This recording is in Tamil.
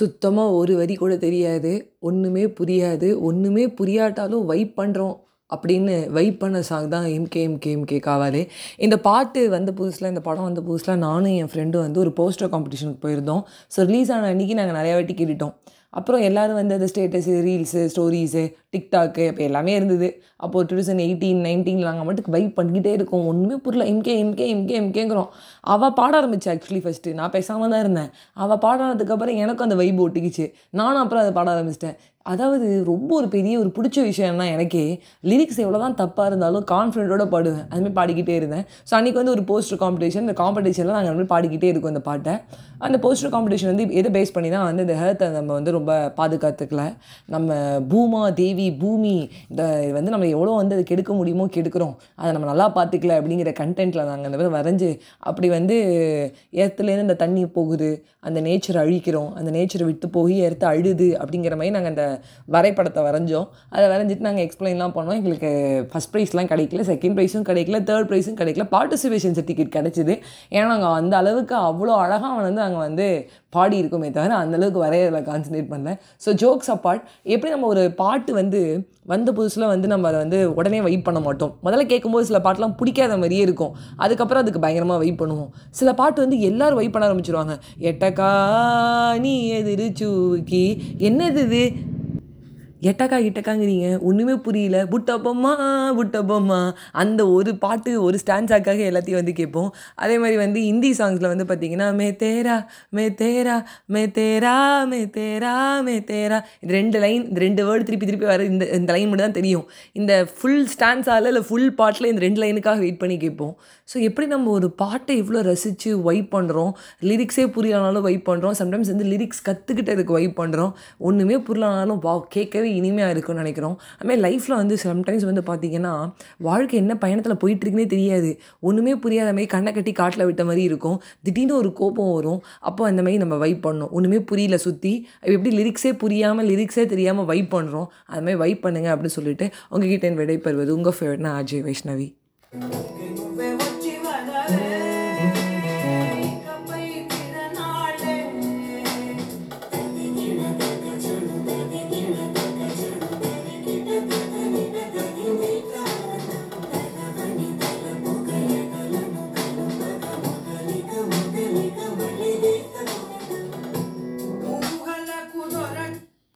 சுத்தமாக ஒரு வரி கூட தெரியாது, ஒன்றுமே புரியாது. ஒன்றுமே புரியாட்டாலும் வைப் பண்ணுறோம் அப்படின்னு வைப் பண்ண சாங் தான் எம்கே எம்கே எம்கே காவாலே. இந்த பாட்டு வந்த புதுசில், இந்த படம் வந்த புதுசில் நானும் என் ஃப்ரெண்டும் வந்து ஒரு போஸ்டர் காம்படிஷனுக்கு போயிருந்தோம். ஸோ ரிலீஸ் ஆன அன்றைக்கி நாங்கள் நிறையா வாட்டி கேட்டுட்டோம். அப்புறம் எல்லோரும் வந்து அந்த ஸ்டேட்டஸு, ரீல்ஸு, ஸ்டோரிஸு, டிக்டாக்கு, அப்போ எல்லாமே இருந்தது. அப்போது 2018, 2019 நாங்கள் மட்டும் வைப் பண்ணிக்கிட்டே இருக்கோம். ஒன்றுமே புரியல, எம்கே எம்கே எம்கே எம்கேங்கிறோம். அவள் பாட ஆரம்பிச்சு. ஆக்சுவலி ஃபஸ்ட்டு நான் பேசாமல் தான் இருந்தேன். அவள் பாட ஆனதுக்கப்புறம் எனக்கும் அந்த வைப் ஒட்டிக்கிச்சு. நானும் அப்புறம் அதை பாட ஆரம்பிச்சிட்டேன். அதாவது ரொம்ப ஒரு பெரிய ஒரு பிடிச்ச விஷயம்னா எனக்கே லிரிக்ஸ் எவ்வளோ தான் தப்பாக இருந்தாலும் கான்ஃபிடென்ட்டோட பாடுவேன். அதுமாதிரி பாடிக்கிட்டே இருந்தேன். ஸோ அன்றைக்கி வந்து ஒரு போஸ்டர் காம்படிஷன். இந்த காம்படிஷனில் நாங்கள் வந்து பாடிக்கிட்டே இருக்கோம் அந்த பாட்டை. அந்த போஸ்டர் காம்படிஷன் வந்து எதை பேஸ் பண்ணி தான் வந்து இந்த ஹெர்த்தை நம்ம வந்து ரொம்ப பாதுகாத்துக்கல. நம்ம பூமா தேவி பூமி இந்த வந்து நம்ம எவ்வளோ வந்து அது கெடுக்க முடியுமோ கெடுக்கிறோம், அதை நம்ம நல்லா பார்த்துக்கல அப்படிங்கிற கண்டென்ட்டில் நாங்கள் அந்த மாதிரி வரைஞ்சி, அப்படி வந்து எர்த்துலேருந்து அந்த தண்ணி போகுது, அந்த நேச்சரை அழிக்கிறோம், அந்த நேச்சரை விட்டு போய் எர்த்து அழுது அப்படிங்கிற மாதிரி நாங்கள் அந்த வரைபடத்தை வரைஞ்சோம். அதை வரைஞ்சிட்டு நாங்கள் எக்ஸ்பிளைன்லாம் பண்ணோம். எங்களுக்கு ஃபஸ்ட் ப்ரைஸ்லாம் கிடைக்கல, செகண்ட் ப்ரைஸும் கிடைக்கல, தேர்ட் ப்ரைஸும் கிடைக்கல. பார்ட்டிசிபேஷன் சர்டிஃபிகேட் கிடச்சிது. ஏன்னா நாங்கள் அந்த அளவுக்கு அவ்வளோ அழகாக வந்து நாங்கள் வந்து பாடி இருக்கோமே தவிர அந்தளவுக்கு வரையில கான்சன்ட்ரேட் பண்ணல. ஸோ ஜோக்ஸ் அப்பார்ட், எப்படி நம்ம ஒரு பாட்டு வந்து வந்த புதுசில் வந்து நம்ம அதை வந்து உடனே வைப் பண்ண மாட்டோம். முதல்ல கேட்கும்போது சில பாட்டெலாம் பிடிக்காத மாதிரியே இருக்கும். அதுக்கப்புறம் அதுக்கு பயங்கரமாக வைப் பண்ணுவோம். சில பாட்டு வந்து எல்லோரும் வைப் பண்ண ஆரம்பிச்சிருவாங்க. எட்டக்கா நீ எதிர் சூக்கி, என்னது இது எட்டக்கா கிட்டக்காங்கிறீங்க, ஒன்றுமே புரியல, புட்டப்பம்மா புட்டப்பம்மா, அந்த ஒரு பாட்டு ஒரு ஸ்டான்ஸாக்காக எல்லாத்தையும் வந்து கேட்போம். அதே மாதிரி வந்து ஹிந்தி சாங்ஸில் வந்து பார்த்திங்கன்னா மே தேரா மே தேரா மே தேரா மே தேரா மே தேரா, இது ரெண்டு லைன், இந்த ரெண்டு வேர்டு திருப்பி திருப்பி வர இந்த லைன் மட்டும் தான் தெரியும். இந்த ஃபுல் ஸ்டான்ஸால் இல்லை ஃபுல் பாட்டில் இந்த ரெண்டு லைனுக்காக வெயிட் பண்ணி கேட்போம். ஸோ எப்படி நம்ம ஒரு பாட்டை இவ்வளோ ரசித்து வைப் பண்ணுறோம், லிரிக்ஸே புரியலனாலும் வைப் பண்ணுறோம், சம்டைம்ஸ் வந்து லிரிக்ஸ் கற்றுக்கிட்டதுக்கு வைப் பண்ணுறோம், ஒன்றுமே புரியலனாலும் வா கேட்கவே இனிமையாக இருக்கும்னு நினைக்கிறோம். அதுமாதிரி லைஃப்பில் வந்து சம்டைம்ஸ் வந்து பார்த்திங்கன்னா வாழ்க்கை என்ன பயணத்தில் போயிட்டுருக்குன்னே தெரியாது, ஒன்றுமே புரியாத மாதிரி கண்ணை கட்டி காட்டில் விட்ட மாதிரி இருக்கும். திடீர்னு ஒரு கோபம் வரும், அப்போ அந்த மாதிரி நம்ம வைப் பண்ணோம். ஒன்றுமே புரியல சுற்றி, எப்படி லிரிக்ஸே புரியாமல் லிரிக்ஸே தெரியாமல் வைப் பண்ணுறோம். அதுமாதிரி வைப் பண்ணுங்கள் அப்படின்னு சொல்லிட்டு உங்ககிட்ட என் விடைபெறுவது உங்கள் ஃபேவரட்னா ஆர்ஜே வைஷ்ணவி.